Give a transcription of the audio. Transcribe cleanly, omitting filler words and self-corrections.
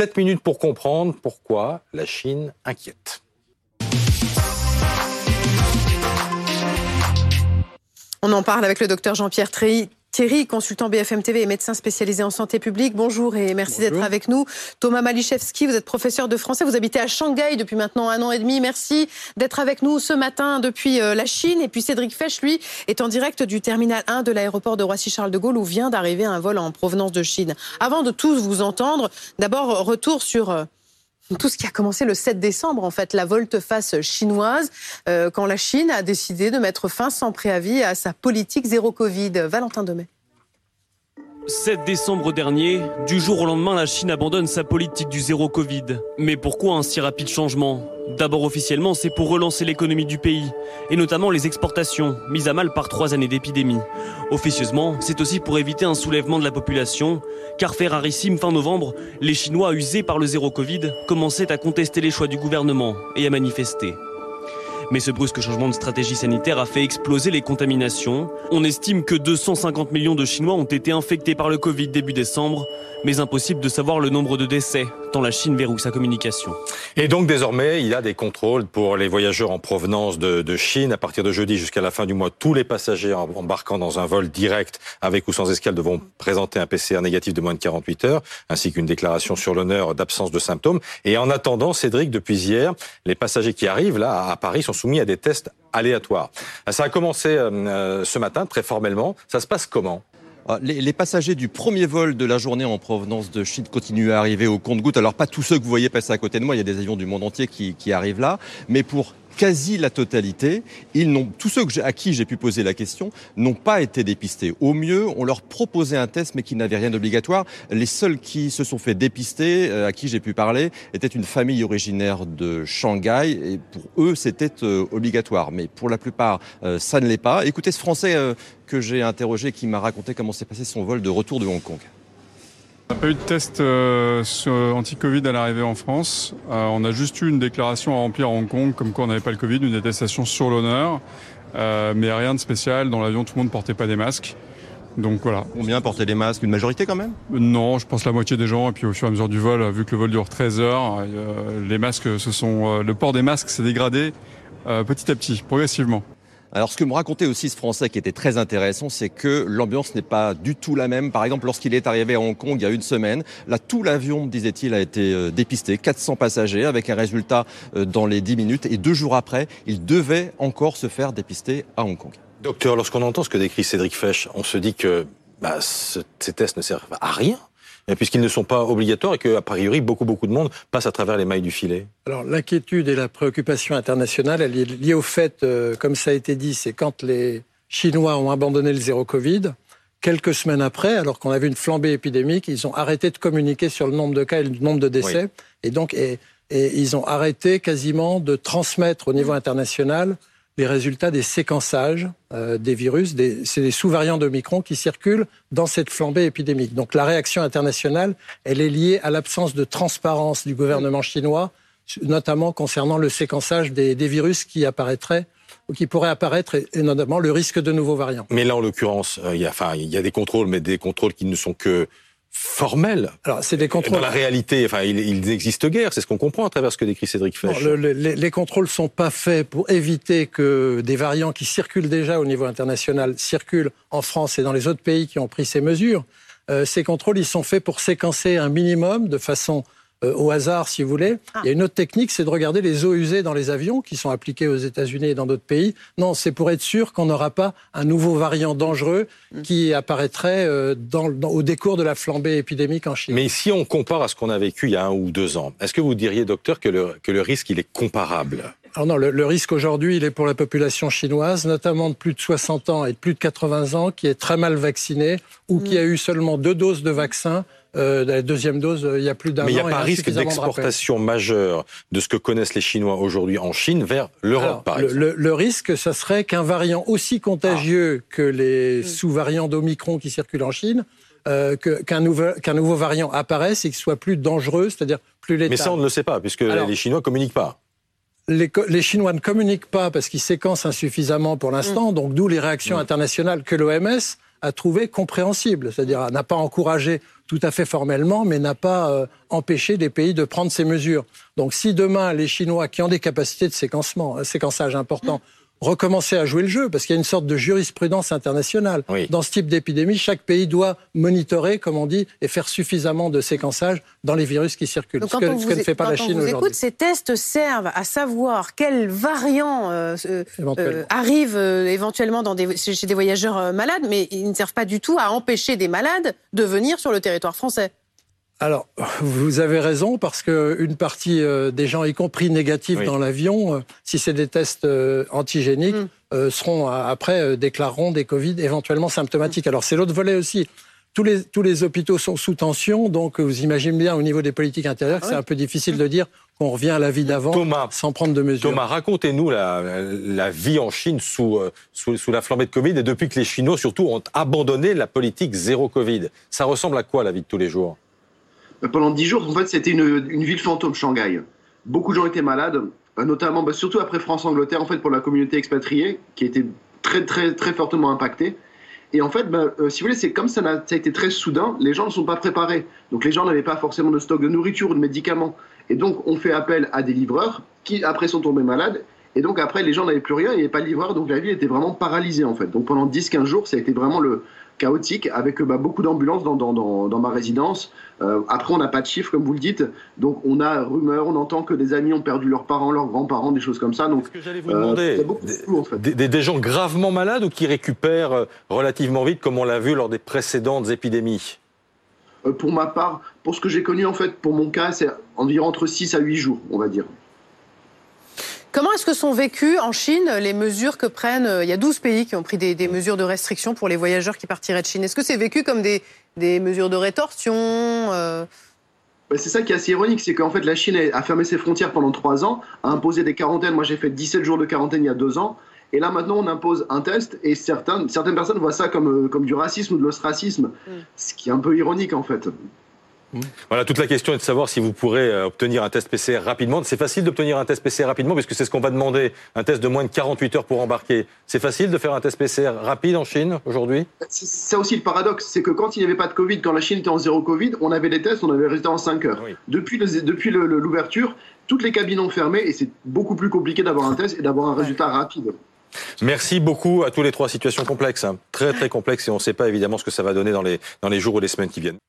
7 minutes pour comprendre pourquoi la Chine inquiète. On en parle avec le docteur Jean-Pierre Treilly, consultant BFM TV et médecin spécialisé en santé publique. Bonjour et merci d'être avec nous. Thomas Maliszewski, vous êtes professeur de français, vous habitez à Shanghai depuis maintenant 1 an et demi. Merci d'être avec nous ce matin depuis la Chine. Et puis Cédric Faiche, lui, est en direct du terminal 1 de l'aéroport de Roissy-Charles-de-Gaulle où vient d'arriver un vol en provenance de Chine. Avant de tous vous entendre, d'abord retour sur tout ce qui a commencé le 7 décembre, en fait, la volte-face chinoise, quand la Chine a décidé de mettre fin sans préavis à sa politique zéro Covid. Valentin Demet. 7 décembre dernier, du jour au lendemain, la Chine abandonne sa politique du zéro Covid. Mais pourquoi un si rapide changement ? D'abord officiellement, c'est pour relancer l'économie du pays, et notamment les exportations, mises à mal par 3 années d'épidémie. Officieusement, c'est aussi pour éviter un soulèvement de la population, car fait rarissime fin novembre, les Chinois usés par le zéro Covid commençaient à contester les choix du gouvernement et à manifester. Mais ce brusque changement de stratégie sanitaire a fait exploser les contaminations. On estime que 250 millions de Chinois ont été infectés par le Covid début décembre, mais impossible de savoir le nombre de décès, tant la Chine verrouille sa communication. Et donc désormais, il y a des contrôles pour les voyageurs en provenance de Chine. À partir de jeudi jusqu'à la fin du mois, tous les passagers embarquant dans un vol direct avec ou sans escale devront présenter un PCR négatif de moins de 48 heures, ainsi qu'une déclaration sur l'honneur d'absence de symptômes. Et en attendant, Cédric, depuis hier, les passagers qui arrivent là à Paris sont soumis à des tests aléatoires. Ça a commencé ce matin, très formellement. Ça se passe comment ? Les passagers du premier vol de la journée en provenance de Chine continuent à arriver au compte-gouttes. Alors pas tous ceux que vous voyez passer à côté de moi, il y a des avions du monde entier qui arrivent là, mais pour quasi la totalité, tous ceux à qui j'ai pu poser la question n'ont pas été dépistés. Au mieux, on leur proposait un test, mais qui n'avait rien d'obligatoire. Les seuls qui se sont fait dépister, à qui j'ai pu parler, étaient une famille originaire de Shanghai. Et pour eux, c'était obligatoire. Mais pour la plupart, ça ne l'est pas. Écoutez ce Français que j'ai interrogé, qui m'a raconté comment s'est passé son vol de retour de Hong Kong. On n'a pas eu de test anti-Covid à l'arrivée en France. On a juste eu une déclaration à remplir à Hong Kong, comme quoi on n'avait pas le Covid, une attestation sur l'honneur, mais rien de spécial. Dans l'avion, tout le monde ne portait pas des masques. Donc voilà. Combien portaient des masques ? Une majorité quand même ? Non, je pense la moitié des gens. Et puis au fur et à mesure du vol, vu que le vol dure 13 heures, le port des masques s'est dégradé petit à petit, progressivement. Alors ce que me racontait aussi ce Français qui était très intéressant, c'est que l'ambiance n'est pas du tout la même. Par exemple, lorsqu'il est arrivé à Hong Kong il y a 1 semaine, là tout l'avion, disait-il, a été dépisté, 400 passagers avec un résultat dans les 10 minutes. Et 2 jours après, il devait encore se faire dépister à Hong Kong. Docteur, lorsqu'on entend ce que décrit Cédric Faiche, on se dit que ces tests ne servent à rien, puisqu'ils ne sont pas obligatoires et qu'a priori, beaucoup de monde passe à travers les mailles du filet. Alors, l'inquiétude et la préoccupation internationale, elle est liée au fait, comme ça a été dit, c'est quand les Chinois ont abandonné le zéro Covid, quelques semaines après, alors qu'on avait une flambée épidémique, ils ont arrêté de communiquer sur le nombre de cas et le nombre de décès. Oui. Et donc, ils ont arrêté quasiment de transmettre au niveau international les résultats des séquençages des virus, c'est des sous-variants d'Omicron qui circulent dans cette flambée épidémique. Donc la réaction internationale, elle est liée à l'absence de transparence du gouvernement chinois, notamment concernant le séquençage des virus qui apparaîtraient ou qui pourraient apparaître, et notamment le risque de nouveaux variants. Mais là, en l'occurrence, il y a des contrôles, mais des contrôles qui ne sont que formel. Alors, c'est des contrôles. Dans la réalité, ils n'existent guère. C'est ce qu'on comprend à travers ce que décrit Cédric Faiche. Les contrôles ne sont pas faits pour éviter que des variants qui circulent déjà au niveau international circulent en France et dans les autres pays qui ont pris ces mesures. Ces contrôles, ils sont faits pour séquencer un minimum de façon au hasard, si vous voulez. Il y a une autre technique, c'est de regarder les eaux usées dans les avions qui sont appliquées aux États-Unis et dans d'autres pays. Non, c'est pour être sûr qu'on n'aura pas un nouveau variant dangereux qui apparaîtrait au décours de la flambée épidémique en Chine. Mais si on compare à ce qu'on a vécu il y a 1 ou 2 ans, est-ce que vous diriez, docteur, que le risque, il est comparable ? Alors non, le risque aujourd'hui, il est pour la population chinoise, notamment de plus de 60 ans et de plus de 80 ans, qui est très mal vaccinée ou qui a eu seulement 2 doses de vaccin. La deuxième dose, il y a plus d'un an. Mais il n'y a pas un risque d'exportation majeure de ce que connaissent les Chinois aujourd'hui en Chine vers l'Europe, par exemple. Le risque, ça serait qu'un variant aussi contagieux que les sous-variants d'Omicron qui circulent en Chine, qu'un nouveau variant apparaisse et qu'il soit plus dangereux, c'est-à-dire plus létal. Mais ça, on ne le sait pas, puisque les Chinois ne communiquent pas. Les Chinois ne communiquent pas parce qu'ils séquencent insuffisamment pour l'instant, donc d'où les réactions internationales que l'OMS a trouvées compréhensibles, c'est-à-dire n'a pas encouragé tout à fait formellement, mais n'a pas empêché des pays de prendre ces mesures. Donc si demain, les Chinois qui ont des capacités de séquençage importants recommencer à jouer le jeu, parce qu'il y a une sorte de jurisprudence internationale. Oui. Dans ce type d'épidémie, chaque pays doit monitorer, comme on dit, et faire suffisamment de séquençage dans les virus qui circulent, ce que ne fait pas la Chine aujourd'hui. Quand on vous écoute, ces tests servent à savoir quels variants arrivent éventuellement chez des voyageurs malades, mais ils ne servent pas du tout à empêcher des malades de venir sur le territoire français. Alors, vous avez raison, parce qu'une partie des gens, y compris négatifs dans l'avion, si c'est des tests antigéniques, seront après, déclareront des Covid éventuellement symptomatiques. Alors, c'est l'autre volet aussi. Tous les hôpitaux sont sous tension, donc vous imaginez bien au niveau des politiques intérieures que c'est un peu difficile de dire qu'on revient à la vie d'avant sans prendre de mesures. Thomas, racontez-nous la vie en Chine sous la flambée de Covid, et depuis que les Chinois, surtout, ont abandonné la politique zéro Covid. Ça ressemble à quoi, la vie de tous les jours ? Pendant 10 jours, en fait, c'était une ville fantôme, Shanghai. Beaucoup de gens étaient malades, notamment, surtout après France-Angleterre, en fait, pour la communauté expatriée, qui était très, très, très fortement impactée. Et en fait, si vous voulez, c'est comme ça a été très soudain, les gens ne sont pas préparés. Donc les gens n'avaient pas forcément de stock de nourriture ou de médicaments. Et donc, on fait appel à des livreurs qui, après, sont tombés malades. Et donc, après, les gens n'avaient plus rien, il n'y avait pas de livreurs, donc la ville était vraiment paralysée, en fait. Donc pendant 10-15 jours, ça a été vraiment chaotique, avec beaucoup d'ambulances dans ma résidence. Après, on n'a pas de chiffres, comme vous le dites. Donc, on a rumeurs, on entend que des amis ont perdu leurs parents, leurs grands-parents, des choses comme ça. Donc, est-ce que j'allais vous demander des gens gravement malades ou qui récupèrent relativement vite, comme on l'a vu lors des précédentes épidémies? Pour ma part, pour ce que j'ai connu, en fait, pour mon cas, c'est environ entre 6 à 8 jours, on va dire. Comment est-ce que sont vécues en Chine les mesures que prennent... Il y a 12 pays qui ont pris des mesures de restriction pour les voyageurs qui partiraient de Chine. Est-ce que c'est vécu comme des mesures de rétorsion C'est ça qui est assez ironique, c'est qu'en fait la Chine a fermé ses frontières pendant 3 ans, a imposé des quarantaines. Moi j'ai fait 17 jours de quarantaine il y a 2 ans. Et là maintenant on impose un test et certaines personnes voient ça comme du racisme ou de l'ostracisme. Ce qui est un peu ironique en fait. Voilà, toute la question est de savoir si vous pourrez obtenir un test PCR rapidement. C'est facile d'obtenir un test PCR rapidement puisque c'est ce qu'on va demander, un test de moins de 48 heures pour embarquer. C'est facile de faire un test PCR rapide en Chine aujourd'hui ? C'est aussi le paradoxe, c'est que quand il n'y avait pas de Covid, quand la Chine était en zéro Covid, on avait des tests, on avait les résultats en 5 heures. Oui. Depuis l'ouverture, toutes les cabines ont fermé et c'est beaucoup plus compliqué d'avoir un test et d'avoir un résultat rapide. Merci beaucoup à tous les trois. Situations complexes, hein. Très très complexes, et on ne sait pas évidemment ce que ça va donner dans les jours ou les semaines qui viennent.